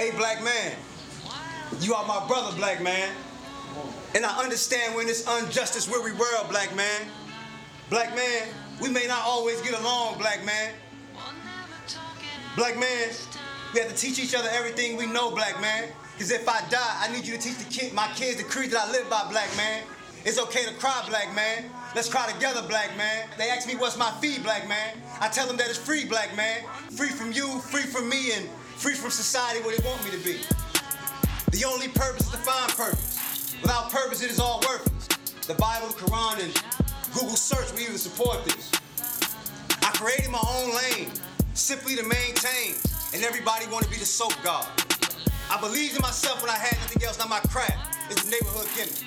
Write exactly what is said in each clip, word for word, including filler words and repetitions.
hey, black man, you are my brother, black man. And I understand when this injustice weary world, black man. Black man, we may not always get along, black man. Black man, we have to teach each other everything we know, black man. Because if I die, I need you to teach the kid, my kids the creed that I live by, black man. It's okay to cry, black man. Let's cry together, black man. They ask me what's my fee, black man. I tell them that it's free, black man. Free from you, free from me, and free from society where they want me to be. The only purpose is to find purpose. Without purpose, it is all worthless. The Bible, the Quran, and Google search will even support this. I created my own lane, simply to maintain, and everybody want to be the soap god. I believed in myself when I had nothing else, not my craft. It's the neighborhood gimmick.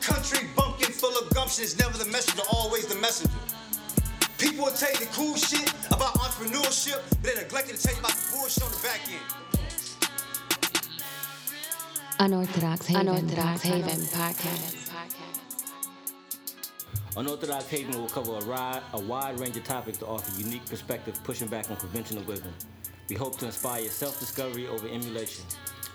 Country bumpkin full of gumption is never the messenger, always the messenger. People will tell you the cool shit about entrepreneurship, but they neglected to tell you about the bullshit on the back end. Unorthodox Haven, Unorthodox Haven podcast. Unorthodox Haven will cover a, ride, a wide range of topics to offer unique perspective, pushing back on conventional wisdom. We hope to inspire self-discovery over emulation.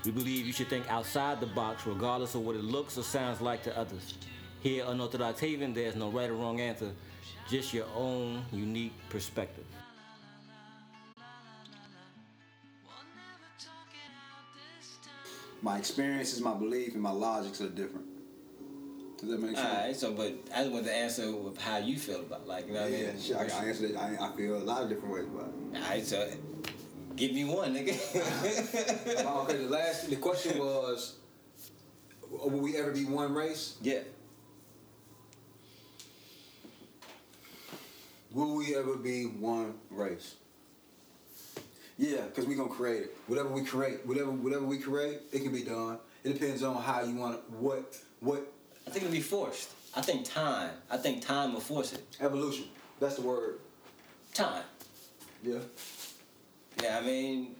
We believe you should think outside the box, regardless of what it looks or sounds like to others. Here at Unorthodox Haven, there's no right or wrong answer, just your own unique perspective. My experiences, my belief, and my logics are different. Does that make sense? All right, so, but I just want to answer with how you feel about it. Like, you know what yeah, I mean? Yeah, sure, I can answer that. I, I feel a lot of different ways about it. All right, so... Give me one, nigga. uh, okay, the last, the question was, will we ever be one race? Yeah. Will we ever be one race? Yeah, because we're going to create it. Whatever we create, whatever whatever we create, it can be done. It depends on how you want it, what, what. I think it'll be forced. I think time. I think time will force it. Evolution. That's the word. Time. Yeah. Yeah, I mean,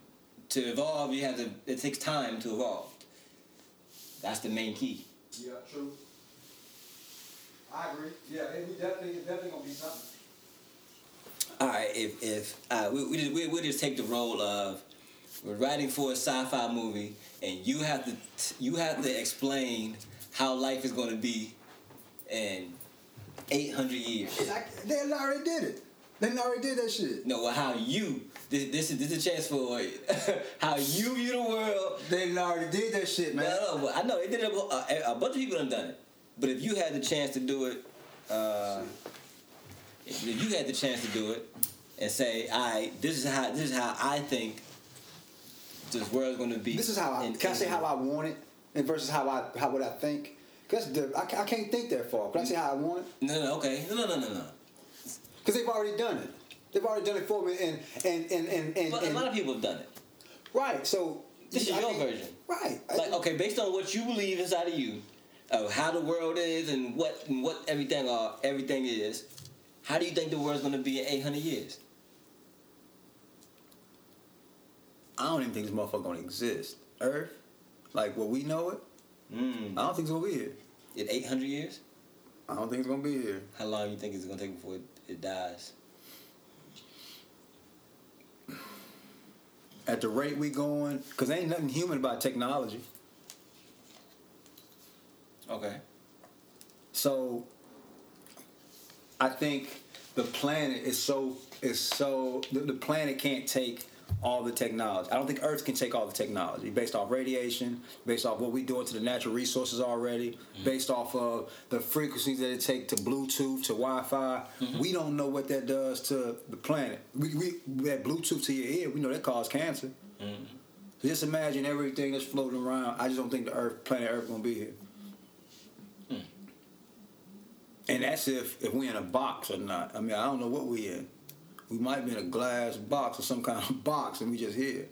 to evolve, you have to. It takes time to evolve. That's the main key. Yeah, true. I agree. Yeah, it definitely, it's definitely gonna be something. All right, if if uh, we we just, we we just take the role of we're writing for a sci-fi movie, and you have to you have to explain how life is gonna be in eight hundred years. It's like, they already did it. They already did that shit. No, well, how you... This, this, is, this is a chance for how you view the world. They already did that shit, man. No, no, I know. They did it, a, a bunch of people done done it. But if you had the chance to do it... Uh, if you had the chance to do it and say, all right, this is how, this is how I think this world's going to be... This is how I... In, can I say how I want it and versus how I how what I think? Because I, I can't think that far. Can I say how I want it? No, no, okay. No, no, no, no, no. Because they've already done it. They've already done it for me, and and and and and. But a lot of people have done it. Right. So this is your version. Right. Like, okay, based on what you believe inside of you, of how the world is and what and what everything are everything is, how do you think the world's going to be in eight hundred years? I don't even think this motherfucker going to exist. Earth, like what we know it. Mm. I don't think it's going to be here in eight hundred years. I don't think it's going to be here. How long do you think it's going to take before it? It dies. At the rate we going, because ain't nothing human about technology. Okay. So, I think the planet is so is so the, the planet can't take all the technology. I don't think Earth can take all the technology based off radiation, based off what we're doing to the natural resources already, mm-hmm. based off of the frequencies that it takes to Bluetooth, to Wi-Fi. Mm-hmm. We don't know what that does to the planet. We, we that Bluetooth to your ear, we know that causes cancer. Mm-hmm. So just imagine everything that's floating around. I just don't think the Earth, planet Earth going to be here. Mm. And that's if, if we're in a box or not. I mean, I don't know what we're in. We might be in a glass box or some kind of box, and we just here.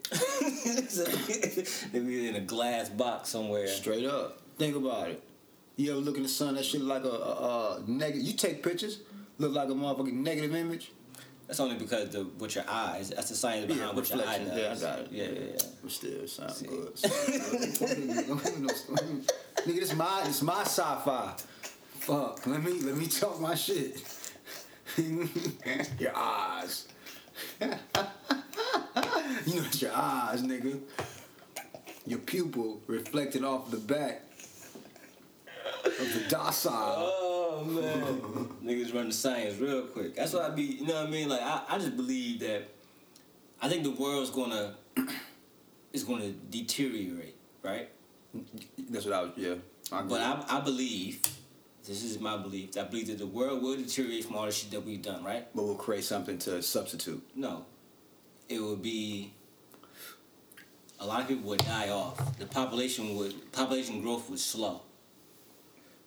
They be in a glass box somewhere. Straight up. Think about it. You ever look in the sun, that shit look like a, a, a negative... You take pictures, look like a motherfucking negative image. That's only because the with your eyes. That's the science behind yeah, what your eye does. Yeah, I got it. Yeah, yeah, yeah. But still, sounds good. Nigga, this my, this my sci-fi. Fuck, let me, let me talk my shit. Your eyes. You know it's your eyes, nigga. your pupil reflected off the back of the docile. Oh, man. Niggas run the science real quick. That's why I be, you know what I mean? Like, I, I just believe that I think the world's gonna, it's gonna deteriorate, right? That's what I was, yeah. I but I, I believe, this is my belief, I believe that the world will deteriorate from all the shit that we've done, right? But we'll create something to substitute. No. It would be... A lot of people would die off. The population would population growth would slow.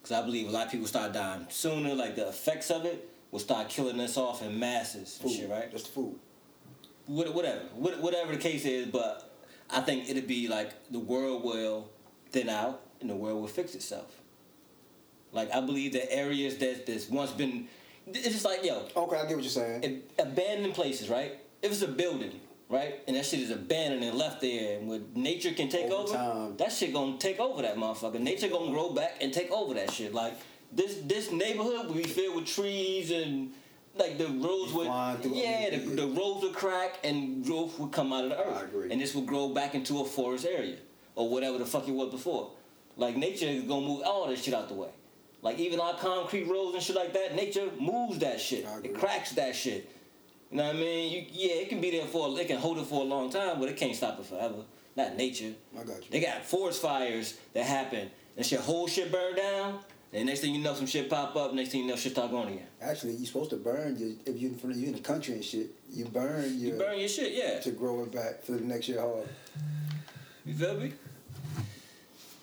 Because I believe a lot of people start dying sooner. Like the effects of it will start killing us off in masses and food, shit, right? Just food. What, whatever, what, whatever the case is, but I think it'd be like the world will thin out and the world will fix itself. Like I believe that areas that that's once been, it's just like yo. Okay, I get what you're saying. It, abandoned places, right? If it's a building. Right? And that shit is abandoned and left there. And when nature can take over, over that shit gonna take over that motherfucker. Nature gonna grow back and take over that shit. Like, this this neighborhood will be filled with trees and, like, the roads would... Yeah, the, the roads would crack and growth would come out of the earth. I agree. And this would grow back into a forest area. Or whatever the fuck it was before. Like, nature is gonna move all this shit out the way. Like, even our concrete roads and shit like that, nature moves that shit. It cracks that shit. You know what I mean? You, yeah, it can be there for, it can hold it for a long time, but it can't stop it forever. Not nature. I got you. They got forest fires that happen, and shit, whole shit burn down, and next thing you know, some shit pop up, next thing you know, shit start going again. Actually, you're supposed to burn, your, if you're in, front of, you're in the country and shit, you burn your... You burn your shit, yeah. To grow it back for the next year hard. You feel me?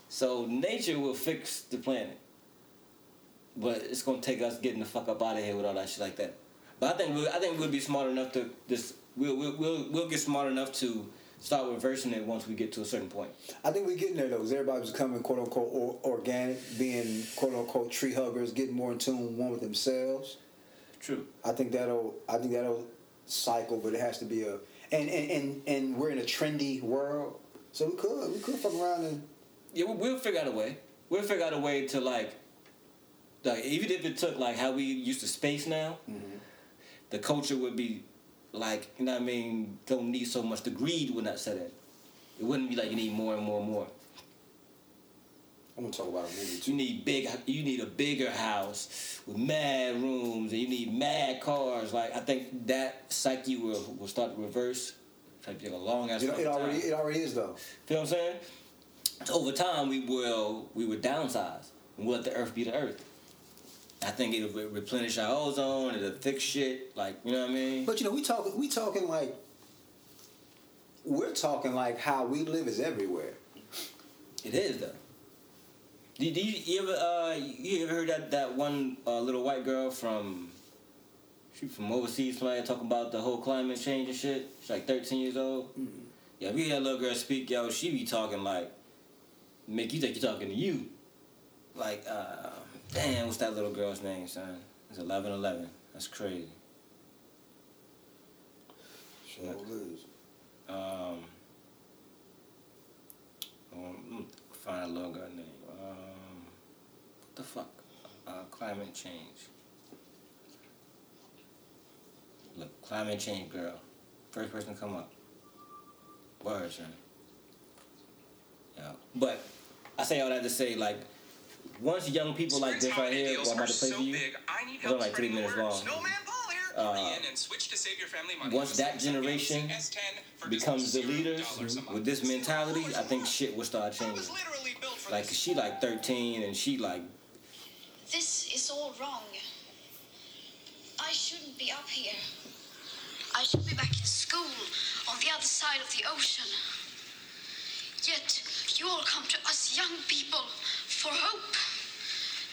So, nature will fix the planet. But it's going to take us getting the fuck up out of here with all that shit like that. But I think we'll, I think we'll be smart enough to just we'll we'll we'll, we'll get smart enough to start reversing it once we get to a certain point. I think we're getting there though, because everybody's becoming quote unquote or, organic, being quote unquote tree huggers, getting more in tune one with themselves. True. I think that'll I think that'll cycle, but it has to be a and and, and, and we're in a trendy world, so we could we could fuck around and yeah, we'll, we'll figure out a way. We'll figure out a way to like, like even if it took like how we used to space now. Mm-hmm. The culture would be like, you know what I mean, don't need so much. The greed would not set in. It wouldn't be like you need more and more and more. I'm gonna talk about a movie too. You need big. You need a bigger house with mad rooms, and you need mad cars. Like I think that psyche will will start to reverse. Like a long ass. It, it already time. It already is though. Feel what I'm saying? Over time, we will we will downsize and we'll let the earth be the earth. I think it'll replenish our ozone, it'll fix shit, like, you know what I mean? But, you know, we talk, we talking like, we're talking like how we live is everywhere. It is, though. Do, do you, you, ever, uh, you ever heard that, that one uh, little white girl from, she from overseas, somebody talking about the whole climate change and shit? She's like thirteen years old. Mm-hmm. Yeah, we hear that little girl speak, yo, she be talking like, make you think you're talking to you. Like, uh... damn, what's that little girl's name, son? It's eleven eleven. That's crazy. Sure is. Um, um, find a little girl name. Um, what the fuck? Uh, climate change. Look, climate change girl. First person to come up. Word, son. Yeah, but I say all that to say, like. Once young people like this right here, well, I'm about to play so for you. Big, I need help like three minutes long. Uh, once that generation becomes the leaders with this mentality, I think shit will start changing. Like she like thirteen and she like. This is all wrong. I shouldn't be up here. I should be back in school on the other side of the ocean. Yet you all come to us young people for hope.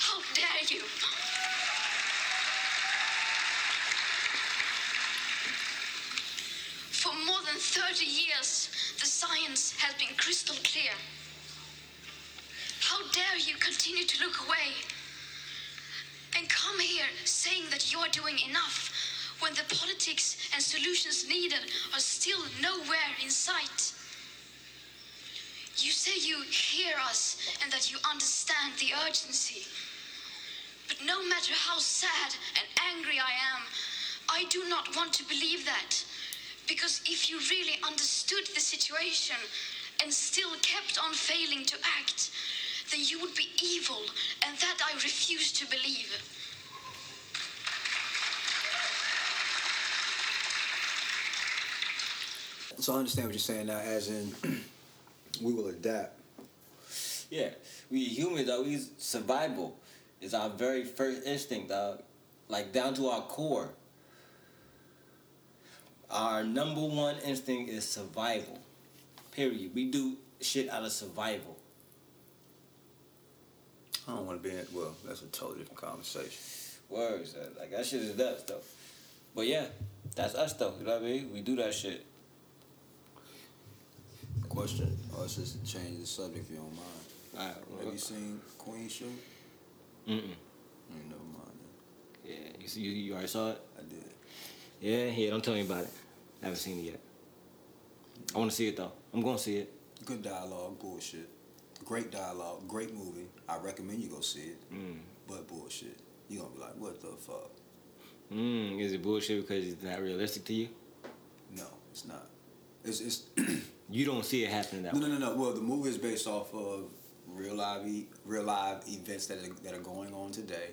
How dare you? For more than thirty years, the science has been crystal clear. How dare you continue to look away and come here saying that you're doing enough when the politics and solutions needed are still nowhere in sight? You say you hear us and that you understand the urgency. But no matter how sad and angry I am, I do not want to believe that. Because if you really understood the situation and still kept on failing to act, then you would be evil, and that I refuse to believe. So I understand what you're saying now, as in, we will adapt. Yeah, we humans, though, we survival is our very first instinct, though. Like, down to our core. Our number one instinct is survival. Period. We do shit out of survival. I don't want to be in... Well, that's a totally different conversation. Words. Like, that shit is nuts, though. But, yeah, that's us, though. You know what I mean? We do that shit. Question. Or it's just to change the subject, if you don't mind. All right. Well, have you seen Queen show? Mm-mm. Ain't never mind, then. Yeah. You, see, you, you already saw it? I did. Yeah, yeah. Don't tell me about it. I haven't seen it yet. I want to see it, though. I'm going to see it. Good dialogue, bullshit. Great dialogue, great movie. I recommend you go see it. Mm. But bullshit. You're going to be like, what the fuck? Mm, is it bullshit because it's not realistic to you? No, it's not. It's... it's you don't see it happening that no, way. No, no, no. Well, the movie is based off of real live, e- real live events that are, that are going on today.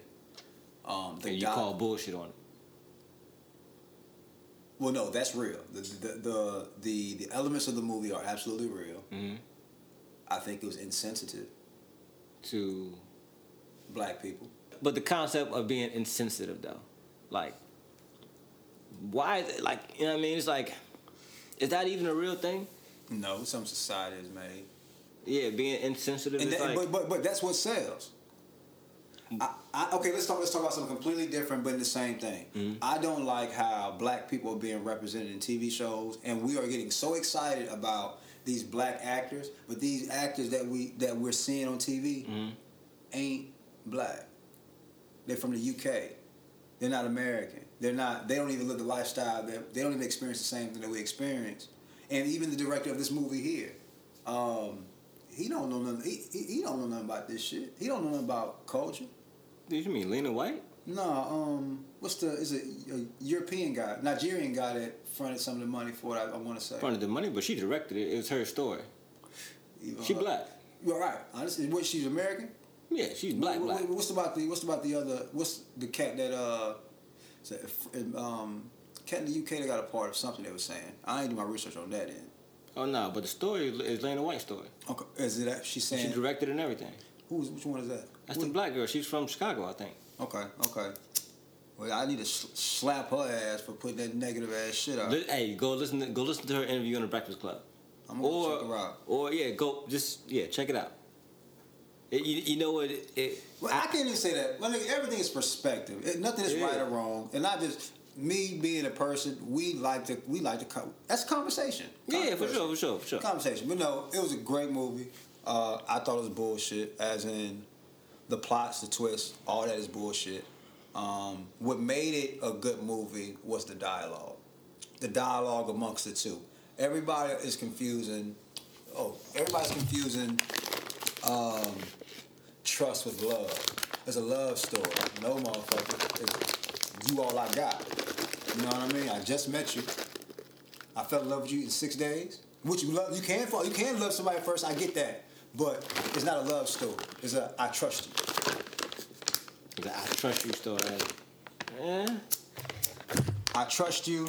Um, the and you di- call bullshit on it. Well, no, that's real. The the the, the, the elements of the movie are absolutely real. Mm-hmm. I think it was insensitive to black people. But the concept of being insensitive, though, like, why is it, like, you know what I mean? It's like, is that even a real thing? No, some society has made. Yeah, being insensitive. And is that, like, but but but that's what sells. I, I, okay, let's talk. Let's talk about something completely different, but in the same thing. Mm-hmm. I don't like how black people are being represented in T V shows, and we are getting so excited about these black actors, but these actors that we that we're seeing on T V mm-hmm. ain't black. They're from the U K. They're not American. They're not. They don't even live the lifestyle. That, they don't even experience the same thing that we experience. And even the director of this movie here, um, he don't know nothing. He, he, he don't know nothing about this shit. He don't know nothing about culture. Did you mean Lena Waithe? No, um, what's the, is it a European guy, Nigerian guy that fronted some of the money for it, I, I want to say. Fronted the money, but she directed it. It was her story. Uh, she black. You're right. Honestly, what, she's American? Yeah, she's black, what, black. What's about the, what's about the other, what's the cat that, uh, um, cat in the U K that got a part of something they were saying? I ain't do my research on that end. Oh, no, but the story is Lena Waite's story. Okay, is it, she's saying? She directed it and everything. Who's, which one is that? That's the black girl. She's from Chicago, I think. Okay, okay. Well, I need to sh- slap her ass for putting that negative ass shit out. Hey, go listen. To, go listen to her interview on The Breakfast Club. I'm gonna or, check her out. Or yeah, go just yeah, check it out. It, you, you know what? It, it, well, I, I can't even say that. Well, look, everything is perspective. It, nothing is yeah. right or wrong, and not just me being a person. We like to. We like to. Co- that's a conversation. conversation. Yeah, for sure, for sure, for sure. Conversation. But no, it was a great movie. Uh, I thought it was bullshit, as in the plots, the twists, all that is bullshit. Um, what made it a good movie was the dialogue. The dialogue amongst the two. Everybody is confusing. Oh, everybody's confusing um, trust with love. It's a love story. No, motherfucker. It's you all I got. You know what I mean? I just met you. I fell in love with you in six days. Which you love, you can fall. You can love somebody first. I get that. But it's not a love story. It's a I trust you. It's a I trust you story. Yeah. I trust you.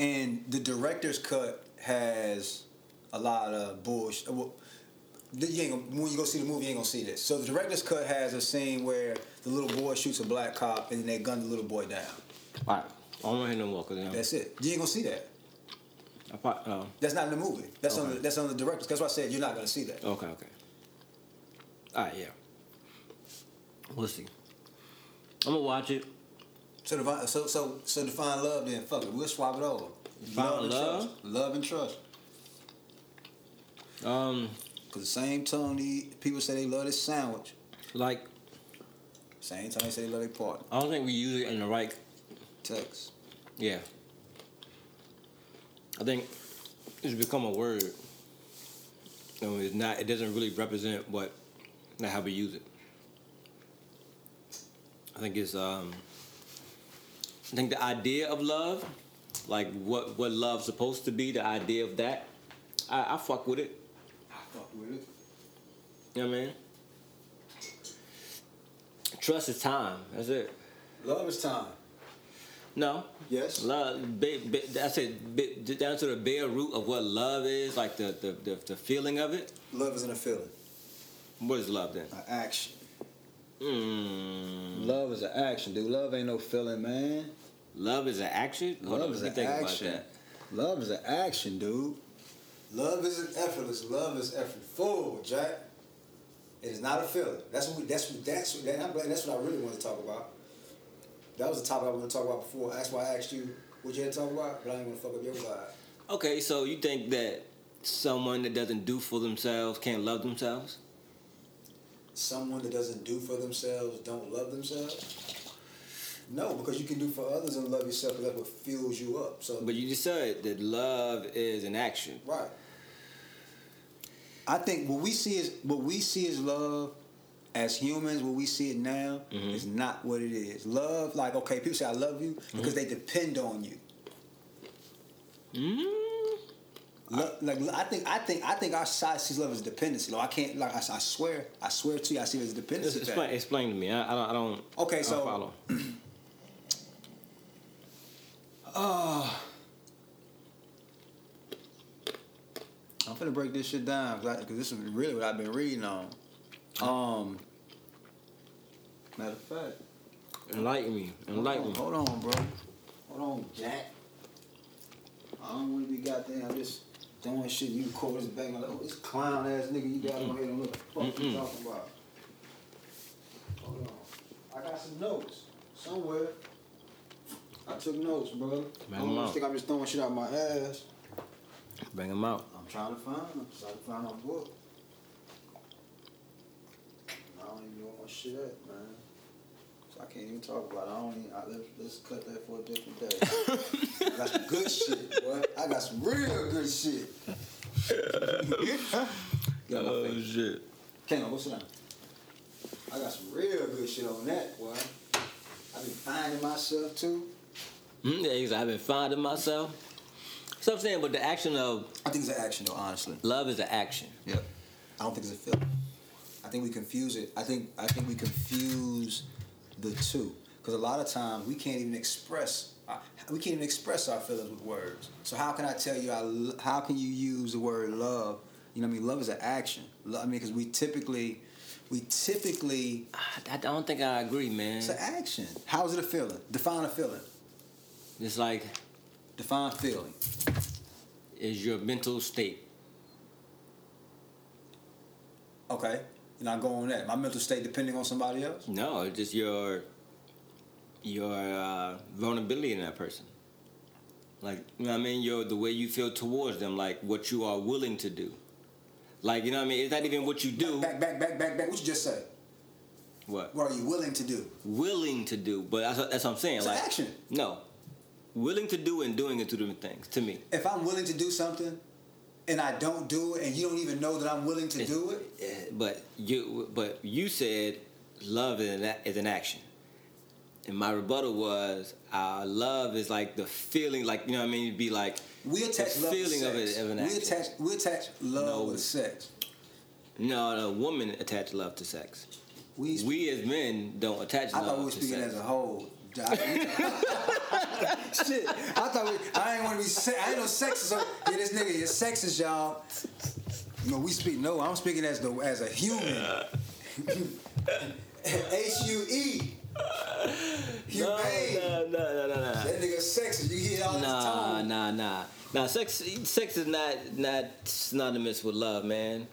And the director's cut has a lot of bullshit. Well, you ain't gonna, when you go see the movie, you ain't going to see this. So the director's cut has a scene where the little boy shoots a black cop and they gun the little boy down. All right. I don't want to hear no more. That's it. You ain't going to see that. Part, uh, that's not in the movie. That's okay. on the that's on the directors. That's why I said you're not gonna see that. Okay, okay. Alright, yeah. We'll see. I'm gonna watch it. So define so so so define love then, fuck it. We'll swap it over. Define love. Love and trust. Love and trust. Um Because the same Tony, people say they love this sandwich. Like, same time they say they love their partner. I don't think we use it in the right text. Yeah. I think it's become a word. I mean, it's not, it doesn't really represent what, not how we use it. I think it's, um, I think the idea of love, like what, what love's supposed to be, the idea of that, I, I fuck with it. Fuck with it. You know what I mean? Trust is time. That's it. Love is time. No. Yes. Love. Be, be, I said be, down to the bare root of what love is, like the the, the the feeling of it. Love isn't a feeling. What is love then? An action. Mm. Love is an action, dude. Love ain't no feeling, man. Love is an action. Hold love on, is an action. About that. Love is an action, dude. Love isn't effortless. Love is effortful, Jack. It is not a feeling. That's what we, that's what that's what that, I'm, that's what I really want to talk about. That was the topic I was going to talk about before. That's why I asked you what you had to talk about, but I ain't going to fuck up your vibe. Okay, so you think that someone that doesn't do for themselves can't love themselves? Someone that doesn't do for themselves don't love themselves? No, because you can do for others and love yourself, and that's what fuels you up. So, but you just said that love is an action, right? I think what we see is what we see is love as humans. What we see it now mm-hmm. is not what it is. Love, like okay, people say I love you mm-hmm. because they depend on you. Mm-hmm. Lo- I, like I think I think I think our side sees love as dependency. Like I can't like I, I swear I swear to you I see it as dependency. Explain, explain to me. I, I don't. I don't. Okay, I don't so. Follow. Oh, I'm finna break this shit down because this is really what I've been reading on. Um, matter of fact, enlighten me, enlighten me. Hold on, bro. Hold on, Jack. I don't want to be goddamn. I'm just doing shit. You call this bang? Like, oh, this clown ass nigga. You got on here and look. What the fuck you talking about? Hold on. I got some notes somewhere. I took notes, bro. Bang I don't just think I'm just throwing shit out my ass. Bang them out. I'm trying to find them. I'm trying to find my book. I don't even know what my shit at, man. So I can't even talk about it. I don't even... I, let's, let's cut that for a different day. I got some good shit, boy. I got some real good shit. Got my oh, shit. Kano, go sit down. I got some real good shit on that, boy. I've been finding myself, too. Mm, I've been finding myself. So I'm saying, but the action of... I think it's an action, though, honestly. Love is an action. Yeah. I don't think it's a feeling. I think we confuse it. I think I think we confuse the two. Because a lot of times, we can't even express... Our, we can't even express our feelings with words. So how can I tell you... I, how can you use the word love? You know what I mean? Love is an action. Love, I mean, because we typically... We typically... I, I don't think I agree, man. It's an action. How is it a feeling? Define a feeling. It's like... Define feeling. Is your mental state. Okay. And I go on that. My mental state depending on somebody else? No, it's just your... Your uh, vulnerability in that person. Like, you know what I mean? Your, the way you feel towards them. Like, what you are willing to do. Like, you know what I mean? It's not even what you do. Back, back, back, back, back. What you just said? What? What are you willing to do? Willing to do. But that's what, that's what I'm saying. It's like, action. No. Willing to do and doing are two different things to me. If I'm willing to do something and I don't do it and you don't even know that I'm willing to it's, do it. But you but you said love is an, is an action. And my rebuttal was uh, love is like the feeling, like, you know what I mean? It'd be like... We attach the love feeling of it of an action. We attach, we attach love no, with sex. No, no, women attach love to sex. We, we as men don't attach I love to sex. I thought we were speaking sex. As a whole. Shit, I thought we. I ain't want to be. Se- I ain't no sexist. So, yeah, this nigga, you're sexist, y'all. No, we speak. No, I'm speaking as the as a human. H U E. Humane. No, no, no, no, no. That nigga sexist. You hear all this time. Nah, nah, nah. Nah, sex, sex is not not synonymous with love, man.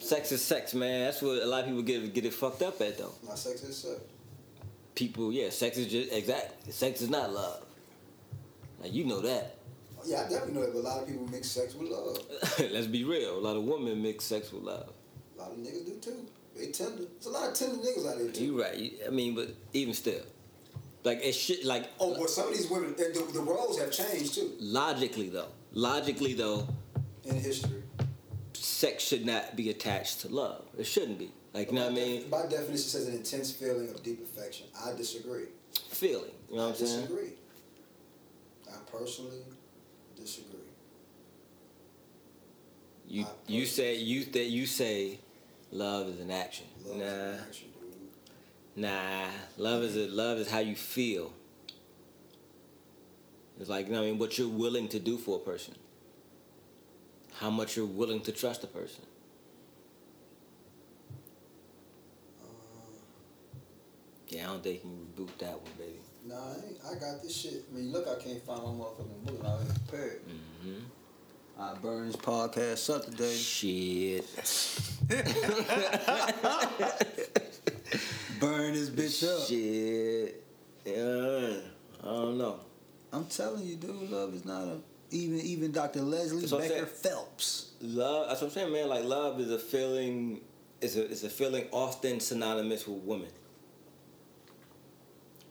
Sex is sex, man. That's what a lot of people get get it fucked up at, though. Nah, sex is sex. People, yeah, sex is just exact. Sex is not love. Now you know that. Yeah, I definitely know that, but a lot of people mix sex with love. Let's be real. A lot of women mix sex with love. A lot of niggas do too. They tender. There's a lot of tender niggas out there too. You right. I mean, but even still. Like, it's shit, like... Oh, but some of these women, the, the roles have changed too. Logically, though. Logically, though. In history. Sex should not be attached to love. It shouldn't be. Like, you know what I mean? By definition, it says an intense feeling of deep affection. I disagree. Feeling. You know what I'm saying? I disagree. I personally... disagree. You you say you that you say love is an action. Love nah. Is an action, dude. Nah. Love is a love is how you feel. It's like, you know what I mean, what you're willing to do for a person. How much you're willing to trust a person. Uh, yeah, I don't think you can reboot that one, baby. Nah, I, I got this shit. I mean, look, I can't find my motherfucking book. I was prepared. Mm-hmm. I burned this podcast up today. Shit. Burn this bitch up. Shit. Yeah. I don't know. I'm telling you, dude, love is not a... Even even Doctor Leslie Becker Phelps. Love, that's what I'm saying, man. Like, love is a feeling... It's a, it's a feeling often synonymous with women.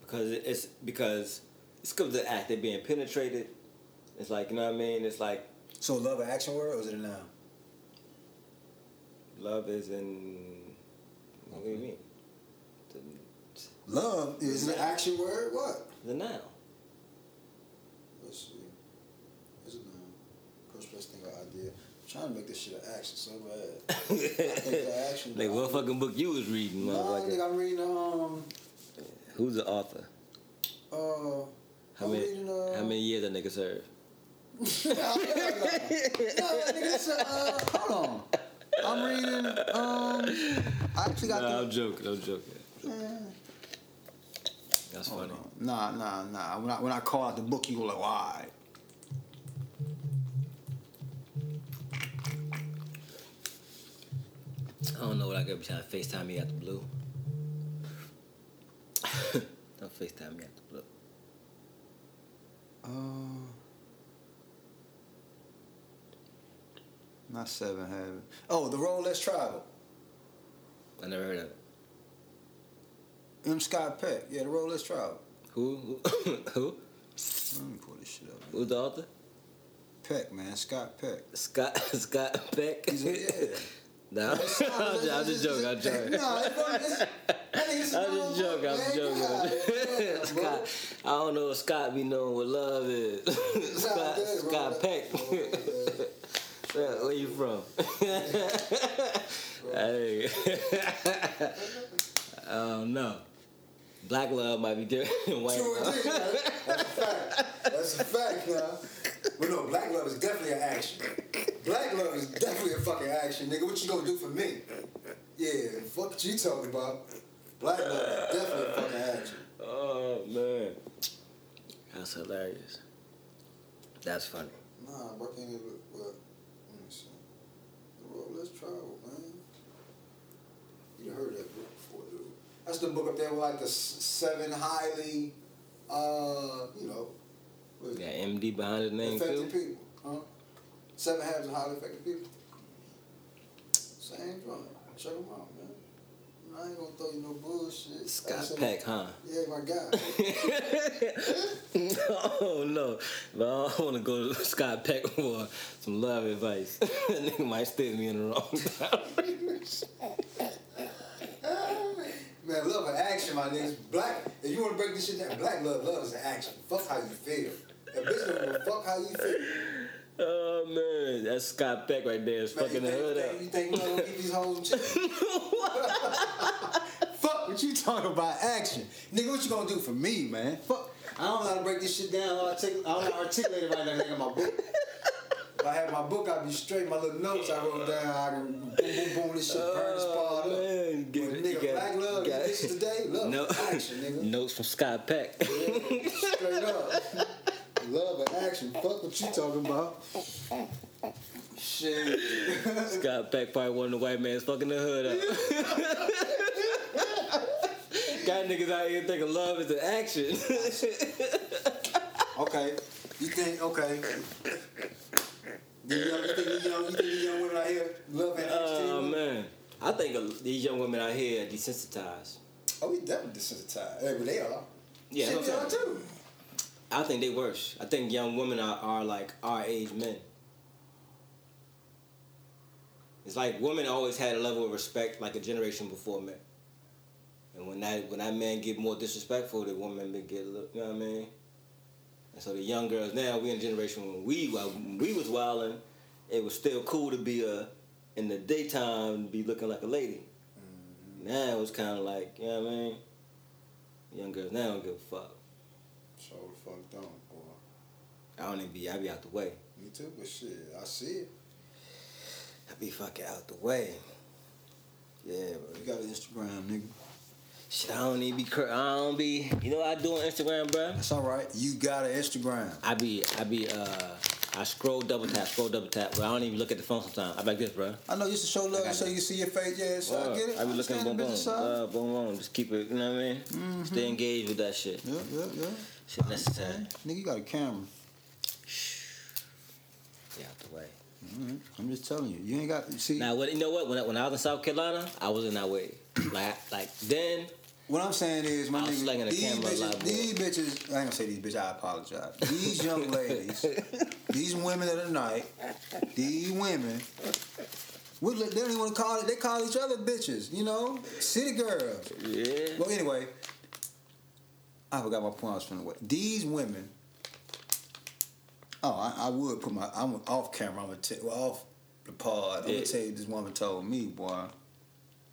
Because it's because it's because of the act. They're being penetrated. It's like, you know what I mean? It's like... So love an action word or is it a noun? Love is in... What do you mean? The, love is an action word? What? The noun. Let's see. It's a noun. First best thing or idea. I'm trying to make this shit an action so bad. I think the action... Like, what fucking book you was reading? No, I think I'm reading, um... Who's the author? Uh, how many? Reading, uh, how many years that nigga served? no, no, no, that nigga served. Uh, hold on. I'm reading. Um, I actually got. Nah, the... I'm joking. I'm joking. Yeah. That's hold funny. On. Nah, nah, nah. When I when I call out the book, you were like, "Why?" I don't know what I could be trying to FaceTime me out the blue. Don't FaceTime me after blue. Uh, not Seven Habits. Oh, The Road Less Traveled. I never heard of it. M. Scott Peck. Yeah, The Road Less Traveled. Who? Who? Who? Let me pull this shit up. Man. Who's the author? Peck, man. Scott Peck. Scott Scott Peck? He's a, yeah. No, I'm just joking. I'm joking. No, it's I'm just joking. I'm joking. Scott, I don't know if Scott be knowing what love is. Scott, Scott Peck. Where you from? Hey, I don't know. Black love might be different. White love. That's a fact. That's a fact, y'all. Well, no, black love is definitely an action. Black love is definitely a fucking action, nigga. What you gonna do for me? Yeah, fuck what you talking about. Black love is definitely a fucking action. Oh, man. That's hilarious. That's funny. Nah, bro, can't even look, but, let me see. The Road Less Traveled, man. You heard that book before, dude. That's the book up there with, like, the seven highly, uh, you know. Got yeah, M D behind his name, effective too? People, huh? Seven Habits of Highly Effective People. Same drama. Check them out, man. I ain't gonna throw you no bullshit. Scott Peck, huh? Yeah, my guy. Oh, no. But I don't want to go to Scott Peck for some love advice. That nigga might steer me in the wrong time. Man, love an action, my niggas. Black, if you want to break this shit down, black love, love is an action. Fuck how you feel. That bitch don't give a fuck how you feel. Oh, man. That's Scott Peck right there. It's man, fucking the hood up. You think you don't give these hoes shit? Fuck what you talking about action. Nigga, what you gonna do for me, man? Fuck. I don't know how to break this shit down. I don't know how to articulate it right now. I got my book. If I had my book, I'd be straight. My little notes I wrote down, I can boom, boom, boom, this shit, burn this part up. Man, get it, nigga, black it, love, this is today, love, no, action, nigga. Notes from Scott Peck. Yeah, straight up. Love and action. Fuck what you talking about. Shit. Scott Peck probably one of the white man's fucking the hood up. Got niggas out here thinking love is an action. Okay. You think, okay. These young, you think these young, you think these young women out here love and entertainment? Oh, uh, man. I think these young women out here are desensitized. Oh, we definitely desensitized. Hey, but they are. Yeah, shit, they are too. I think they worse. I think young women are, are like our age men. It's like women always had a level of respect like a generation before men. And when that when that man get more disrespectful, the woman get a little, you know what I mean? And so the young girls now, we in a generation when we when we was wilding, it was still cool to be a in the daytime be looking like a lady. Mm-hmm. Now it's kind of like, you know what I mean? Young girls now don't give a fuck. So the fuck don't, boy. I don't even be I be out the way. Me too, but shit, I see it. I be fucking out the way. Yeah, bro. You got an Instagram, nigga. Shit, I don't need be. Cur- I don't be. You know what I do on Instagram, bro? That's all right. You got an Instagram. I be. I be. Uh, I scroll double tap, scroll double tap, but I don't even look at the phone sometimes. I be like this, bro. I know you used to show love, so you can see your face. Yeah, so well, I get it. I be looking boom, boom, uh, boom, boom. Just keep it. You know what I mean? Mm-hmm. Stay engaged with that shit. Yeah, yeah, yeah. Shit necessary. Okay. Nigga, you got a camera. Shh. Get out the way. Mm-hmm. I'm just telling you, you ain't got see. Now, you know what? When I, when I was in South Carolina, I was in that way. Like, like then. What I'm saying is, my nigga, these bitches, these bitches. I ain't gonna say these bitches. I apologize. These young ladies, these women of the night, these women. We, they don't even want to call it. They call each other bitches. You know, city girls. Yeah. Well, anyway, I forgot my point. I was from the way. These women. Oh, I, I would put my. I'm off camera. I'm gonna tell. Well, off the pod. I'm yeah. gonna tell you. This woman told me, boy,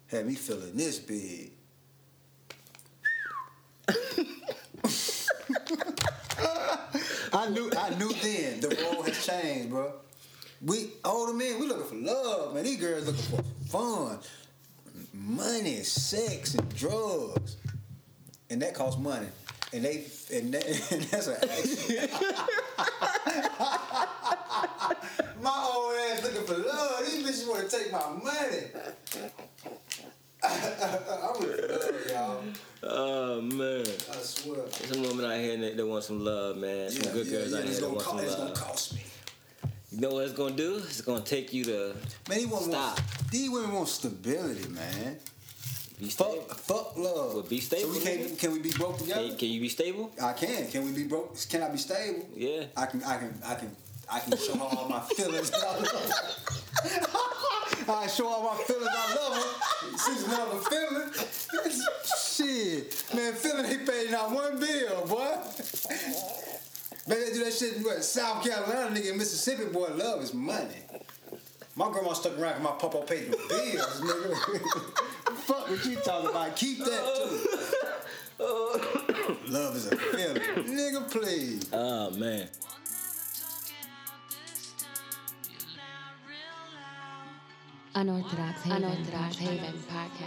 had me feeling this big. I knew. I knew then. The world has changed, bro. We older men. We looking for love, man. These girls looking for fun, money, sex, and drugs, and that costs money. And they and, they, and that's an action. My old ass looking for love. These bitches want to take my money. I'm with love, y'all. Oh man, I swear. There's some women out here that, that want some love, man. Some yeah, good yeah, girls yeah, out here that want co- some love. It's gonna cost me. You know what it's gonna do? It's gonna take you to man, he want, stop. Want, these women want stability, man. Be stable. Fuck, fuck love. Well, be stable. So we can, can we be broke together? Can, can you be stable? I can. Can we be broke? Can I be stable? Yeah. I can. I can. I can. I can show her all my feelings. That I love her. I show all my feelings. I love her. She's not a feeling. Shit, man, feeling ain't paying not one bill, boy. Man, they do that shit in South Carolina, nigga, in Mississippi, boy. Love is money. My grandma stuck around because my papa paid the bills, nigga. Fuck what you talking about. Keep that too. Love is a feeling. Nigga, please. Oh, man. Unorthodox Haven Podcast.